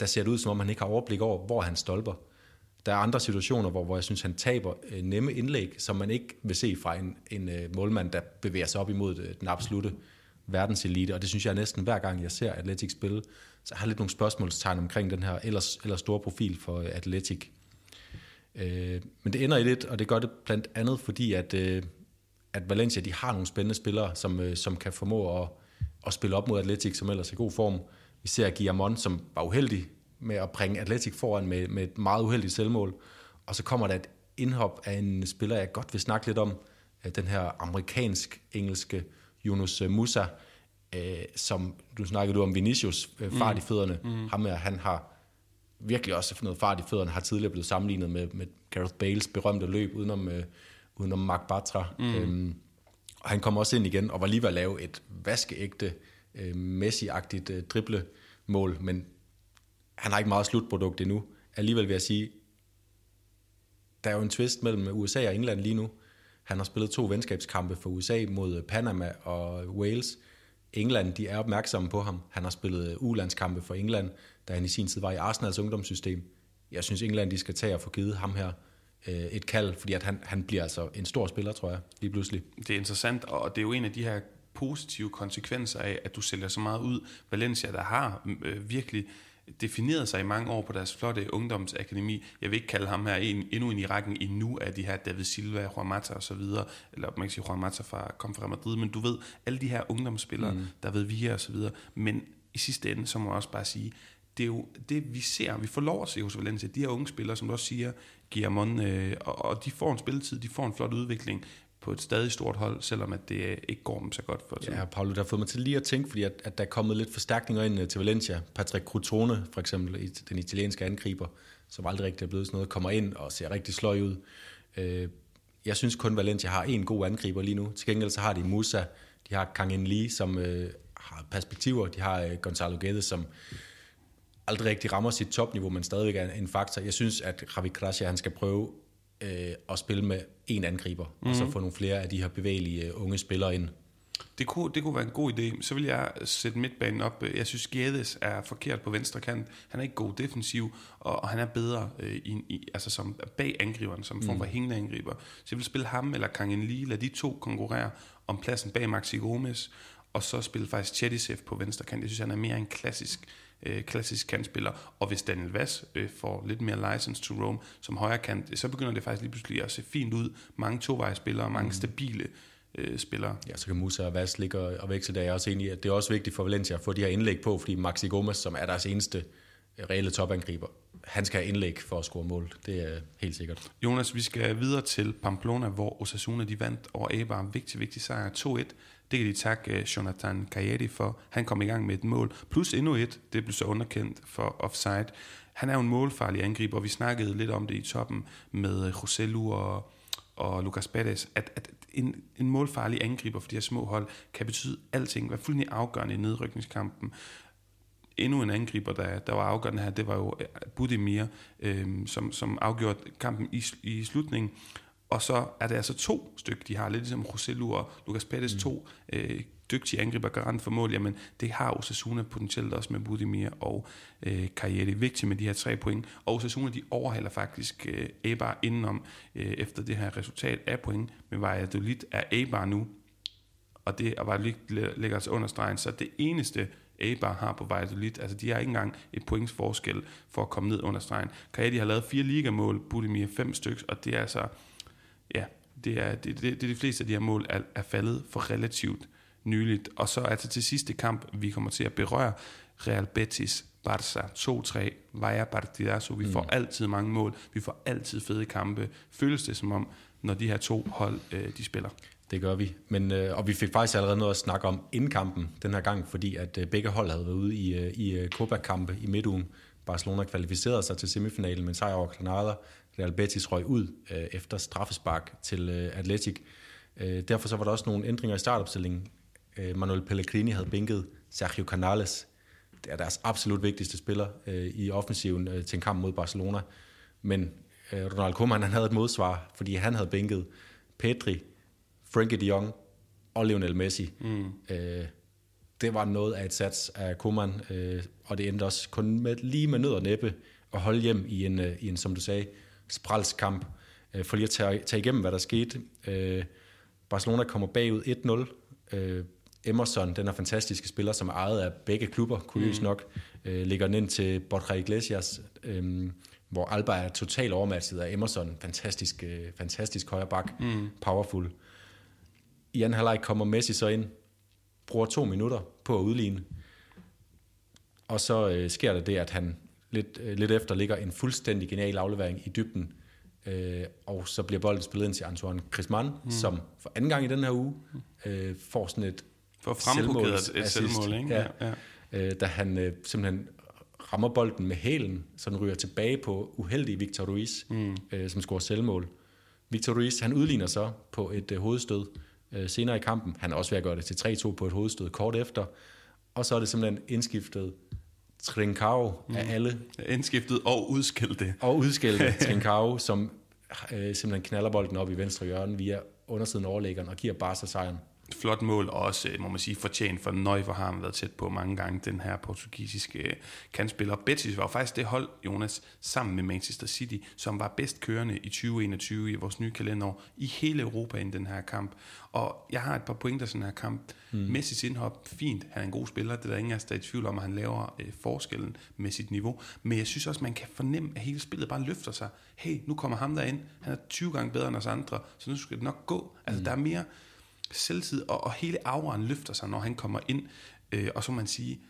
der ser det ud, som om han ikke har overblik over, hvor han stolper. Der er andre situationer, hvor, hvor jeg synes, han taber øh, nemme indlæg, som man ikke vil se fra en, en øh, målmand, der bevæger sig op imod øh, den absolutte verdenselite. Og det synes jeg næsten hver gang, jeg ser Atletic spille. Så jeg har lidt nogle spørgsmålstegn omkring den her ellers, ellers store profil for Atletic. Øh, men det ender i lidt, og det gør det blandt andet, fordi at, øh, at Valencia, de har nogle spændende spillere, som, øh, som kan formå at, at spille op mod Atletic, som ellers er i god form. Vi ser Guillamon, som var uheldig med at bringe Atletic foran med, med et meget uheldigt selvmål. Og så kommer der et indhop af en spiller, jeg godt vil snakke lidt om, den her amerikansk-engelske Yunus Musa, som du snakkede om Vinicius, fart i fødderne. Mm. Mm. Ham her, han har virkelig også noget fart i fødderne, har tidligere blevet sammenlignet med, med Gareth Bales berømte løb udenom, øh, udenom Mark Bartra. Mm. Øhm, og han kom også ind igen og var lige ved at lave et vaskeægte, øh, Messi-agtigt øh, driblemål, men han har ikke meget slutprodukt endnu. Alligevel vil jeg sige, der er jo en twist mellem U S A og England lige nu. Han har spillet to venskabskampe for U S A mod Panama og Wales. England, de er opmærksomme på ham. Han har spillet U-landskampe for England, da han i sin tid var i Arsenals ungdomssystem. Jeg synes, England, de skal tage og få givet ham her øh, et kald, fordi at han, han bliver altså en stor spiller, tror jeg, lige pludselig. Det er interessant, og det er jo en af de her positive konsekvenser af, at du sælger så meget ud. Valencia, der har øh, virkelig defineret sig i mange år på deres flotte ungdomsakademi. Jeg vil ikke kalde ham her en, endnu en i rækken endnu af de her David Silva, Juan Mata og så videre, eller man kan sige Juan Mata fra, kom fra Madrid, men du ved, alle de her ungdomsspillere, mm. der ved vi og så videre, men i sidste ende, så må jeg også bare sige, det er jo det, vi ser, vi får lov at se hos Valencia, de her unge spillere, som du også siger, Guillamon, øh, og, og de får en spilletid, de får en flot udvikling på et stadig stort hold, selvom at det ikke går dem så godt for tiden. Ja, Paolo, der har fået mig til lige at tænke, fordi at, at der er kommet lidt forstærkninger ind til Valencia. Patrick Crotone, for eksempel, den italienske angriber, som aldrig rigtig er blevet sådan noget, kommer ind og ser rigtig sløj ud. Jeg synes kun, Valencia har en god angriber lige nu. Til gengæld så har de Musa, de har Kang In Lee, som har perspektiver, de har Gonzalo Guedes, som aldrig rigtig rammer sit topniveau, men stadigvæk er en faktor. Jeg synes, at Javi Gracia, han skal prøve øh, at spille med en angriber, mm-hmm. og så få nogle flere af de her bevægelige unge spillere ind. Det kunne, det kunne være en god idé. Så vil jeg sætte midtbanen op. Jeg synes, Guedes er forkert på venstre kant. Han er ikke god defensiv, og, og han er bedre øh, i, i, altså som bag angriberen, som form for mm. hængende angriber. Så jeg vil spille ham eller Kangenli, lad de to konkurrere om pladsen bag Maxi Gomes, og så spille faktisk Chedisev på venstre kant. Jeg synes, han er mere en klassisk, øh, klassisk kantspiller. Og hvis Daniel Vaz øh, får lidt mere license to roam som højre kant, så begynder det faktisk lige pludselig at se fint ud. Mange tovejsspillere, mange mm. stabile spillere. Ja, så kan Musa og Vaz ligge og veksle der. Jeg er også enig i, at det er også vigtigt for Valencia at få de her indlæg på, fordi Maxi Gomes, som er deres eneste reelle topangriber, han skal have indlæg for at score mål. Det er helt sikkert. Jonas, vi skal videre til Pamplona, hvor Osasuna de vandt over Eibar. Vigtig, vigtig sejr to et. Det kan de takke Jonathan Cailletti for. Han kom i gang med et mål. Plus endnu et. Det blev så underkendt for offside. Han er jo en målfarlig angriber, og vi snakkede lidt om det i toppen med Joselu og og Lucas Pérez, at, at en, en målfarlig angriber for de her små hold kan betyde alting, være fuldstændig afgørende i nedrykningskampen. Endnu en angriber, der, der var afgørende her, det var jo Budimir, øh, som, som afgjorde kampen i, i slutningen. Og så er det altså to styk, de har lidt ligesom Joselu og Lucas Pérez, mm. to øh, dygtige angriber, garant for mål. Jamen, det har Osasuna potentielt også med Budimir og øh, Cailletti. Vigtigt med de her tre point. Og Osasuna, de overhaler faktisk øh, Eibar indenom øh, efter det her resultat af point. Men Valladolid er Eibar nu, og det og Valladolid ligger altså under stregen. Så det eneste Eibar har på Valladolid, altså de har ikke engang et points forskel for at komme ned under stregen. Cailletti har lavet fire ligamål, Budimir fem styks, og det er altså, ja, det er det, det, det, de fleste af de her mål er, er faldet for relativt nyligt. Og så altså til sidste kamp, vi kommer til at berøre, Real Betis Barça to tre, via partidazo. Vi mm. får altid mange mål, vi får altid fede kampe. Føles det som om, når de her to hold, øh, de spiller? Det gør vi. Men, øh, og vi fik faktisk allerede noget at snakke om inden kampen den her gang, fordi at øh, begge hold havde været ude i, øh, i Copa-kampe i midtugen. Barcelona kvalificerede sig til semifinalen med sejr over Granada. Real Betis røg ud øh, efter straffespark til øh, Atletic. Øh, derfor så var der også nogle ændringer i startopstillingen. Manuel Pellegrini havde bænket Sergio Canales. Det er deres absolut vigtigste spiller øh, i offensiven øh, til en kamp mod Barcelona. Men øh, Ronald Koeman, han havde et modsvar, fordi han havde bænket Pedri, Frenkie de Jong og Lionel Messi. Mm. Øh, det var noget af et sats af Koeman, øh, og det endte også kun med, lige med nød og næppe at holde hjem i en, øh, i en som du sagde, spralskamp. Øh, for lige at tage, tage igennem, hvad der skete. Øh, Barcelona kommer bagud et nul. Øh, Emerson, den her fantastiske spiller, som er ejet af begge klubber, kuriøst mm. nok, øh, ligger den ind til Borja Iglesias, øh, hvor Alba er totalt overmatchet af Emerson. Fantastisk, øh, fantastisk højre bak, mm. powerful. I anden halvleg kommer Messi så ind, bruger to minutter på at udligne, og så øh, sker der det, at han lidt, øh, lidt efter ligger en fuldstændig genial aflevering i dybden, øh, og så bliver bolden spillet ind til Antoine Griezmann, mm. som for anden gang i den her uge øh, får sådan et for fremprovokeret et selvmål, ikke? Ja, ja. Øh, da han øh, simpelthen rammer bolden med hælen, så den ryger tilbage på uheldig Victor Ruiz, mm. øh, som scorer selvmål. Victor Ruiz, han udligner så på et øh, hovedstød øh, senere i kampen. Han er også ved at gøre det til tre to på et hovedstød kort efter. Og så er det simpelthen indskiftet Trincao mm. af alle. Indskiftet og udskilte. Og udskilte Trincao, som øh, simpelthen knaller bolden op i venstre hjørne via undersiden overlæggeren og giver Barca sejren. Flot mål, og også, må man sige, fortjent, for nøj, hvor har han været tæt på mange gange, den her portugisiske kantspiller. Betis var faktisk det hold, Jonas, sammen med Manchester City, som var bedst kørende i tyve enogtyve i vores nye kalenderår i hele Europa inden den her kamp. Og jeg har et par pointer sådan her kamp. Mm. Messis indhop, fint, han er en god spiller, det er der ingen af os, der er i tvivl om, at han laver øh, forskellen med sit niveau. Men jeg synes også, man kan fornemme, at hele spillet bare løfter sig. Hey, nu kommer ham derind, han er tyve gange bedre end os andre, så nu skal det nok gå. Altså, mm. der er mere selvtid, og, og hele auraen løfter sig, når han kommer ind. Øh, og så må man sige,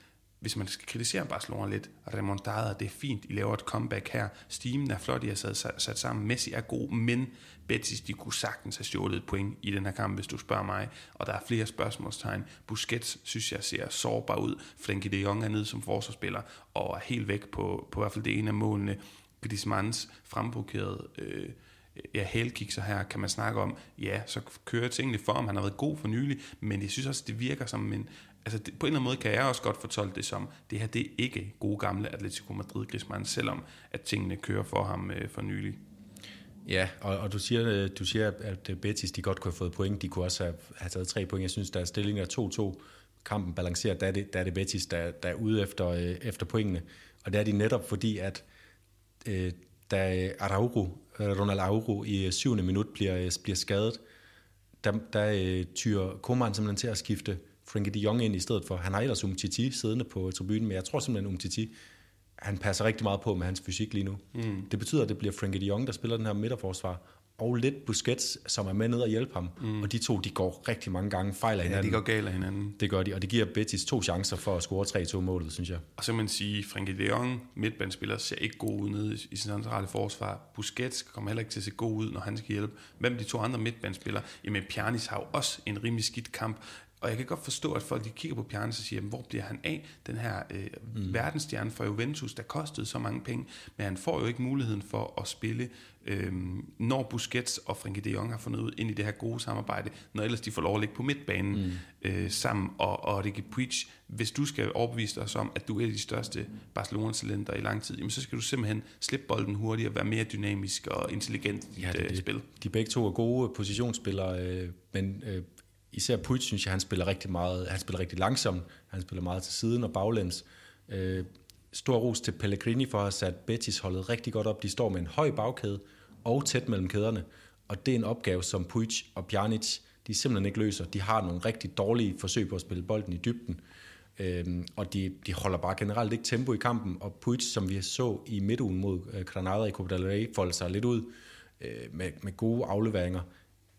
hvis man skal kritisere Barcelona lidt, remontada, det er fint, I laver et comeback her. Stimen er flot, I har sat, sat sammen. Messi er god, men Betis, de kunne sagtens have stjålet et point i den her kamp, hvis du spørger mig. Og der er flere spørgsmålstegn. Busquets, synes jeg, ser sårbar ud. Frenkie de Jong er nede som forsvarsspiller, og er helt væk på, på i hvert fald det ene af målene. Griezmanns frembrugerede øh, Ja, hælkikser her kan man snakke om. Ja, så kører tingene for ham. Han har været god for nylig, men jeg synes også, det virker som en altså det, på en eller anden måde kan jeg også godt fortolke det som, det her det er ikke gode gamle Atlético Madrid Griezmann, selvom at tingene kører for ham øh, for nylig. Ja, og, og du siger, du siger, at Betis de godt kunne have fået point, de kunne også have, have taget tre point. Jeg synes, der er stillinger to-to, kampen balanceret, der er det, der er det Betis, der, der er ude efter, øh, efter pointene. Og det er de netop fordi, at øh, da Araujo, Ronald Araujo i syvende minut bliver, bliver skadet, der, der øh, tyrer Koeman simpelthen til at skifte Frenkie de Jong ind i stedet for. Han har ellers Umtiti siddende på tribunen, men jeg tror simpelthen Umtiti, han passer rigtig meget på med hans fysik lige nu. Mm. Det betyder, at det bliver Frenkie de Jong, der spiller den her midterforsvar, og lidt Busquets, som er med ned og hjælpe ham. Mm. Og de to, de går rigtig mange gange fejl af hinanden. Ja, de går galt af hinanden. Det gør de, og det giver Betis to chancer for at score tre-to-målet, synes jeg. Og så kan man sige, at Frenkie de Jong, midtbandspiller, ser ikke god ud nede i sin centrale forsvar. Busquets kommer heller ikke til at se god ud, når han skal hjælpe. Hvem de to andre midtbandspillere? Jamen, Pjanic har jo også en rimelig skidt kamp. Og jeg kan godt forstå, at folk de kigger på Pjanic og siger, jamen, hvor bliver han af? Den her øh, mm. verdensstjerne fra Juventus, der kostede så mange penge, men han får jo ikke muligheden for at spille, øh, når Busquets og Frenkie de Jong har fundet ud ind i det her gode samarbejde, når ellers de får lov at ligge på midtbanen mm. øh, sammen, og, og det kan preach. Hvis du skal overbevise dig om, at du er de største Barcelona-talenter i lang tid, jamen, så skal du simpelthen slippe bolden hurtigt og være mere dynamisk og intelligent i ja, det, det spil. De begge to er gode positionsspillere, øh, men... Øh, især Puig, synes jeg, han spiller rigtig meget. Han spiller rigtig langsomt. Han spiller meget til siden og baglæns. Øh, stor ros til Pellegrini for at have sat Betis-holdet rigtig godt op. De står med en høj bagkæde og tæt mellem kæderne. Og det er en opgave, som Puig og Pjanic, de simpelthen ikke løser. De har nogle rigtig dårlige forsøg på at spille bolden i dybden. Øh, og de, de holder bare generelt ikke tempo i kampen. Og Puig, som vi så i midtugen mod Granada i Copa del Rey, folder sig lidt ud øh, med, med gode afleveringer.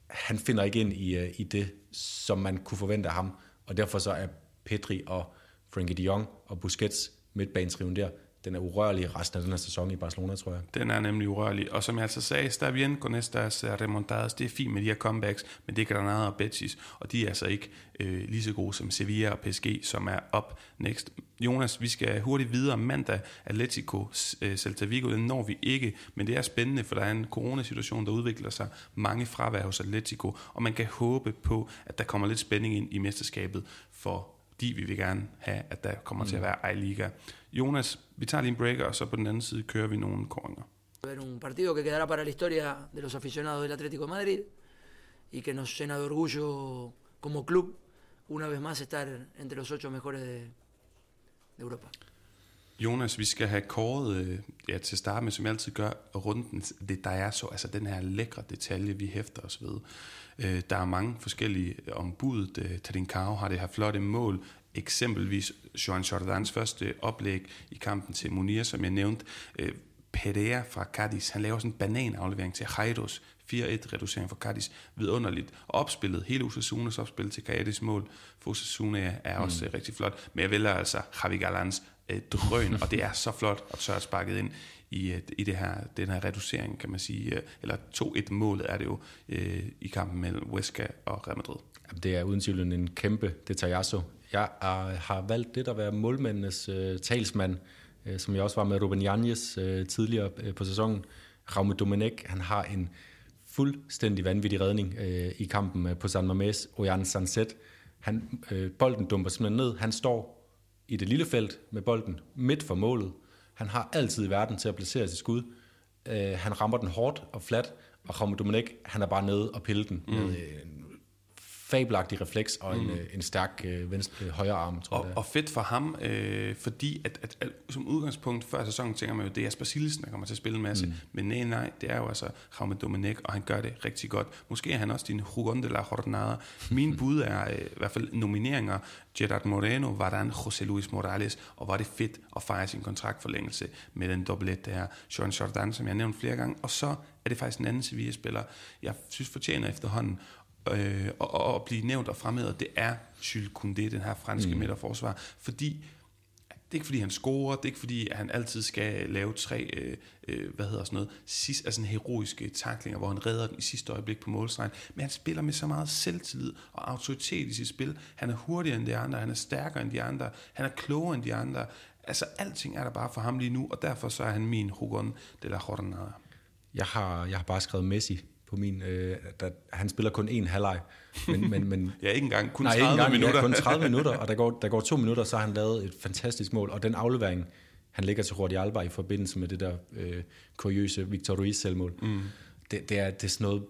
Han finder ikke ind i, i det, som man kunne forvente af ham, og derfor så er Pedri og Frenkie de Jong og Busquets midtbanesriven der, den er urørlig resten af den her sæson i Barcelona, tror jeg. Den er nemlig urørlig, og som jeg altså sagde, está bien con estas remontadas, det er fint med de her comebacks, men det er Granada og Betis, og de er altså ikke øh, lige så gode som Sevilla og P S G, som er up next. Jonas, vi skal hurtigt videre. Mandag, Atletico, Celta Vigo, den når vi ikke, men det er spændende, for der er en coronasituation, der udvikler sig, mange fravær hos Atletico, og man kan håbe på, at der kommer lidt spænding ind i mesterskabet, fordi vi vil gerne have, at der kommer mm. til at være I-liga. Jonas, vi tager lige en breaker, og så på den anden side kører vi nogle koringer. Det er en partido que quedará para la historia de los aficionados del Atlético de Madrid, y que nos llena de orgullo como club, una vez más estar entre los ocho mejores de Europa. Jonas, vi skal have kåret, ja, til at starte med, som jeg altid gør, rundens detallazo, altså den her lækre detalje, vi hæfter os ved. Der er mange forskellige ombudet. Trincao har det her flotte mål, eksempelvis Joan Jordans første oplæg i kampen til Munir, som jeg nævnte. Pereira fra Cádiz, han laver sådan en bananaflevering til Heidos, fire-et reducering for Cádiz, vidunderligt. Og opspillet, hele Osasunas opspil til Cádiz mål for Osasuna er også mm. rigtig flot, men jeg vælger altså Javi Galans øh, drøn, og det er så flot og tørt sparket ind i, i det her, den her reducering, kan man sige, eller to-et målet er det jo øh, i kampen mellem Huesca og Real Madrid. Jamen, det er uden tvivl en kæmpe detallazo. Jeg er, har valgt det at være målmændenes øh, talsmand, øh, som jeg også var med Ruben Yanez øh, tidligere øh, på sæsonen. Raume Domenech, han har en fuldstændig vanvittig redning øh, i kampen øh, på San Mamés, Oyan Sanset. Han, øh, bolden dumper simpelthen ned. Han står i det lille felt med bolden midt for målet. Han har altid i verden til at placere sit skud. Øh, han rammer den hårdt og flat, og Raume Domenech, han er bare nede og piller den mm. med øh, fabelagtig refleks og en, mm. en stærk øh, venstre, øh, højre arm, tror og, jeg. Og fedt for ham, øh, fordi at, at, at som udgangspunkt før sæsonen tænker man jo, det er Aspersilsen, der kommer til at spille en masse. Mm. Men nej, nej, det er jo altså Raume Domenech, og han gør det rigtig godt. Måske er han også din Juan de la Jornada. Min bud er øh, i hvert fald nomineringer. Gerard Moreno, Varane, José Luis Morales, og var det fedt at fejre sin kontraktforlængelse med den doublet der. Joan Jordan, som jeg nævnte flere gange, og så er det faktisk en anden Sevilla-spiller, jeg synes fortjener efterhånden Øh, og, og, og blive nævnt og fremhævet, det er Jules Koundé, den her franske mm. midterforsvar, fordi det er ikke fordi han scorer, det er ikke fordi han altid skal lave tre øh, øh, hvad hedder sådan noget, sidst, altså en heroiske taklinger, hvor han redder den i sidste øjeblik på målstregen, men han spiller med så meget selvtillid og autoritet i sit spil. Han er hurtigere end de andre, han er stærkere end de andre, han er klogere end de andre, altså alting er der bare for ham lige nu, og derfor så er han min Juan de la Jornada. Jeg har, jeg har bare skrevet Messi på min. Øh, der, han spiller kun én halvleg. Men, men, men, ja, ikke engang. Kun nej, tredive engang, minutter. Ja, kun tredive minutter, og der går, der går to minutter, så har han lavet et fantastisk mål. Og den aflevering, han lægger til Jordi Alba i forbindelse med det der øh, kuriøse Victor Ruiz-selvmål. Mm. Det, det, er, det er sådan noget,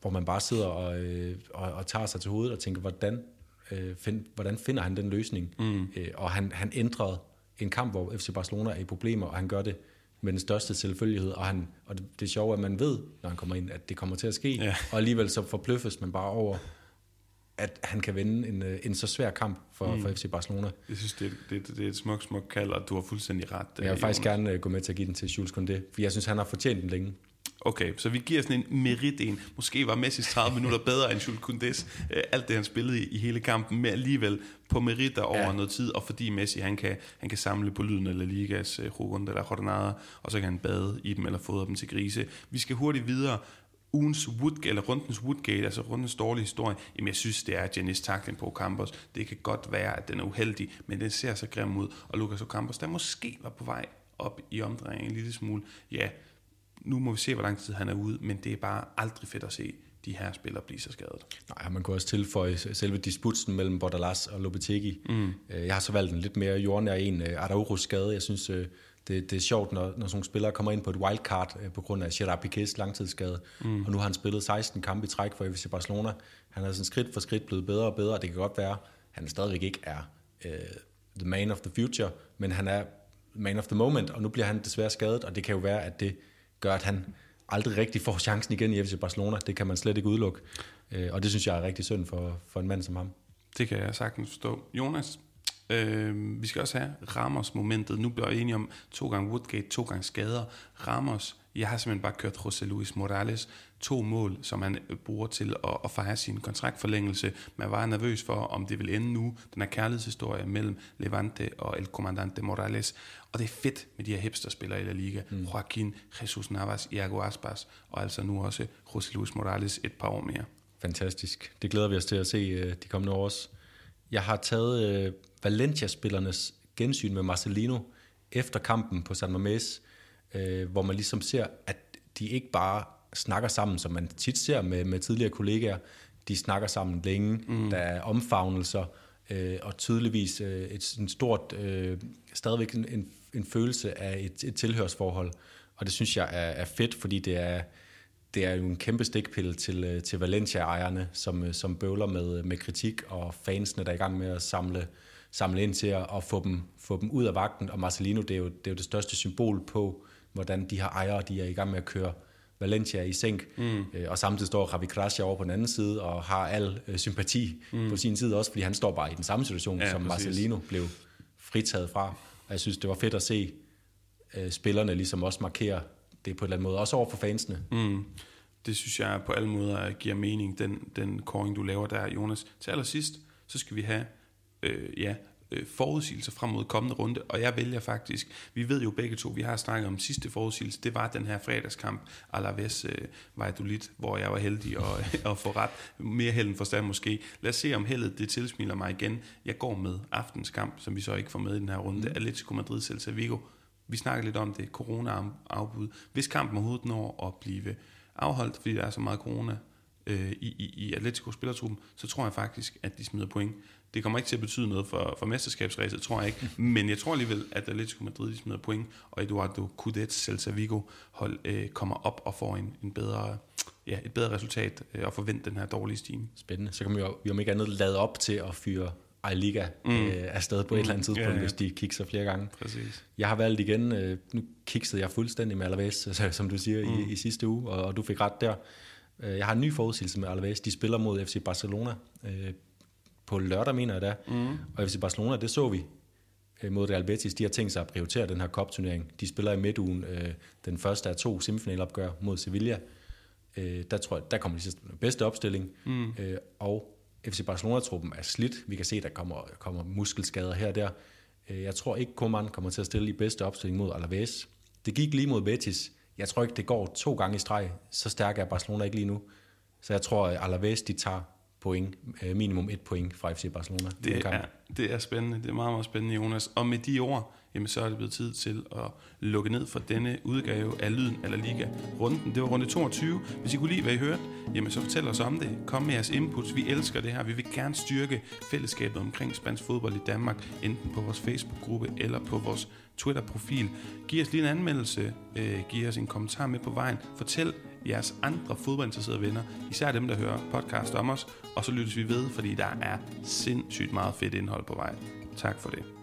hvor man bare sidder og, øh, og, og tager sig til hovedet og tænker, hvordan, øh, find, hvordan finder han den løsning? Mm. Øh, og han, han ændrede en kamp, hvor F C Barcelona er i problemer, og han gør det med den største selvfølgelighed, og, han, og det, det er sjovt, at man ved, når han kommer ind, at det kommer til at ske, ja. Og alligevel så forbløffes man bare over, at han kan vinde en, en så svær kamp for, mm. for F C Barcelona. Jeg synes, det er, det, det er et smukt, smukt kald, og du har fuldstændig ret. Jeg vil uh, faktisk gerne uh, gå med til at give den til Jules Koundé, for jeg synes, han har fortjent den længe. Okay, så vi giver sådan en merit en. Måske var Messis tredive minutter bedre end Jules Koundés. Alt det, han spillede i, i hele kampen, men alligevel på meritter over ja. Noget tid, og fordi Messi, han kan, han kan samle på lyden af La Ligas runde eller Jordanada, og så kan han bade i dem eller fodre dem til grise. Vi skal hurtigt videre. Ugens Woodgate, eller rundens Woodgate, altså rundens dårlige historie, jamen jeg synes, det er Giannis tackling på Ocampos. Det kan godt være, at den er uheldig, men den ser så grim ud. Og Lucas Ocampos, der måske var på vej op i omdrejningen en lille smule, ja, nu må vi se, hvor lang tid han er ude, men det er bare aldrig fedt at se de her spillere blive så skadet. Nej, man kunne også tilføje selve disputsen mellem Bordalas og Lopetegi. Mm. Jeg har så valgt en lidt mere jordnær en, Arauros skade. Jeg synes, det, det er sjovt, når, når sådan nogle spillere kommer ind på et wildcard på grund af Gerard Piqués langtidsskade. Mm. Og nu har han spillet seksten kampe i træk for F C Barcelona. Han er sådan skridt for skridt blevet bedre og bedre, og det kan godt være, han stadigvæk ikke er uh, the man of the future, men han er man of the moment, og nu bliver han desværre skadet, og det kan jo være, at det gør, at han aldrig rigtig får chancen igen i F C Barcelona. Det kan man slet ikke udelukke. Og det synes jeg er rigtig synd for, for en mand som ham. Det kan jeg sagtens forstå. Jonas, øh, vi skal også have Ramos-momentet. Nu bliver jeg enige om to gange Woodgate, to gange skader. Ramos, jeg har simpelthen bare kørt José Luis Morales. To mål, som han bruger til at, at fejre sin kontraktforlængelse. Man var nervøs for, om det ville ende nu. Den her kærlighedshistorie mellem Levante og El Comandante Morales. Og det er fedt med de her hipsterspillere i La Liga. Mm. Joaquin, Jesus Navas, Iago Aspas og altså nu også José Luis Morales et par år mere. Fantastisk. Det glæder vi os til at se de kommende år også. Jeg har taget øh, Valencia-spillernes gensyn med Marcelino efter kampen på San Mamés, øh, hvor man ligesom ser, at de ikke bare snakker sammen, som man tit ser med, med tidligere kollegaer. De snakker sammen længe, mm. der er omfavnelser, øh, og tydeligvis øh, et, en stort, øh, stadigvæk en, en følelse af et, et tilhørsforhold. Og det synes jeg er, er fedt, fordi det er, det er jo en kæmpe stikpille til, til Valencia-ejerne, som, som bøvler med, med kritik, og fansene, der er i gang med at samle, samle ind til at og få, dem, få dem ud af vagten. Og Marcelino, det er, jo, det er jo det største symbol på, hvordan de her ejere, de er i gang med at køre Valencia i sænk, mm. og samtidig står Javi Gracia over på den anden side, og har al øh, sympati mm. på sin side også, fordi han står bare i den samme situation, ja, som præcis. Marcelino blev fritaget fra. Og jeg synes, det var fedt at se øh, spillerne ligesom også markere det på en eller anden måde, også over for fansene. Mm. Det synes jeg på alle måder giver mening, den, den koring, du laver der, Jonas. Til allersidst, så skal vi have øh, ja, forudsigelser frem mod kommende runde, og jeg vælger faktisk, vi ved jo begge to, vi har snakket om sidste forudsigelse, det var den her fredagskamp, Alaves øh, Valladolid, hvor jeg var heldig at, at få ret, mere held end forstand måske. Lad os se, om heldet det tilsmiler mig igen. Jeg går med aftens kamp, som vi så ikke får med i den her runde, mm. Atlético Madrid, Celta Vigo. Vi snakker lidt om det, corona-afbud. Hvis kampen overhovedet når at blive afholdt, fordi der er så meget corona øh, i, i, i Atlético-spillertruppen, så tror jeg faktisk, at de smider point. Det kommer ikke til at betyde noget for, for mesterskabsræset, tror jeg ikke. Men jeg tror alligevel, at Atletico Madrid smider point, og Eduardo Cudets Celta Vigo-hold øh, kommer op og får en, en bedre, ja, et bedre resultat øh, og forventer den her dårlige stime. Spændende. Så kan vi jo vi om ikke andet lade op til at fyre Ejliga mm. øh, afsted på mm. et eller andet tidspunkt, ja, ja. Hvis de kikser flere gange. Præcis. Jeg har valgt igen, øh, nu kiksede jeg fuldstændig med Alaves, som du siger, mm. i, i sidste uge, og, og du fik ret der. Jeg har en ny forudsigelse med Alaves. De spiller mod F C Barcelona øh, på lørdag, mener jeg da. Mm. Og F C Barcelona, det så vi mod Real Betis. De har tænkt sig at prioritere den her cup-turnering. De spiller i midtugen øh, den første af to semifinalopgør mod Sevilla. Øh, der tror jeg, der kommer de bedste opstilling. Mm. Øh, og F C Barcelona-truppen er slidt. Vi kan se, at der kommer, kommer muskelskader her og der. Øh, jeg tror ikke, Koeman kommer til at stille i bedste opstilling mod Alaves. Det gik lige mod Betis. Jeg tror ikke, det går to gange i streg. Så stærk er Barcelona ikke lige nu. Så jeg tror, Alaves, de tager point, minimum et point fra F C Barcelona. Det er, det er spændende. Det er meget, meget spændende, Jonas. Og med de ord, jamen så er det blevet tid til at lukke ned for denne udgave af Lyden af La Liga. Runden, det var runde toogtyve. Hvis I kunne lide, hvad I hørte, jamen så fortæl os om det. Kom med jeres inputs. Vi elsker det her. Vi vil gerne styrke fællesskabet omkring spansk fodbold i Danmark, enten på vores Facebook-gruppe eller på vores Twitter-profil. Giv os lige en anmeldelse. Øh, giv os en kommentar med på vejen. Fortæl jeres andre fodboldinteresserede venner, især dem, der hører podcast om os. Og så lyttes vi ved, fordi der er sindssygt meget fedt indhold på vej. Tak for det.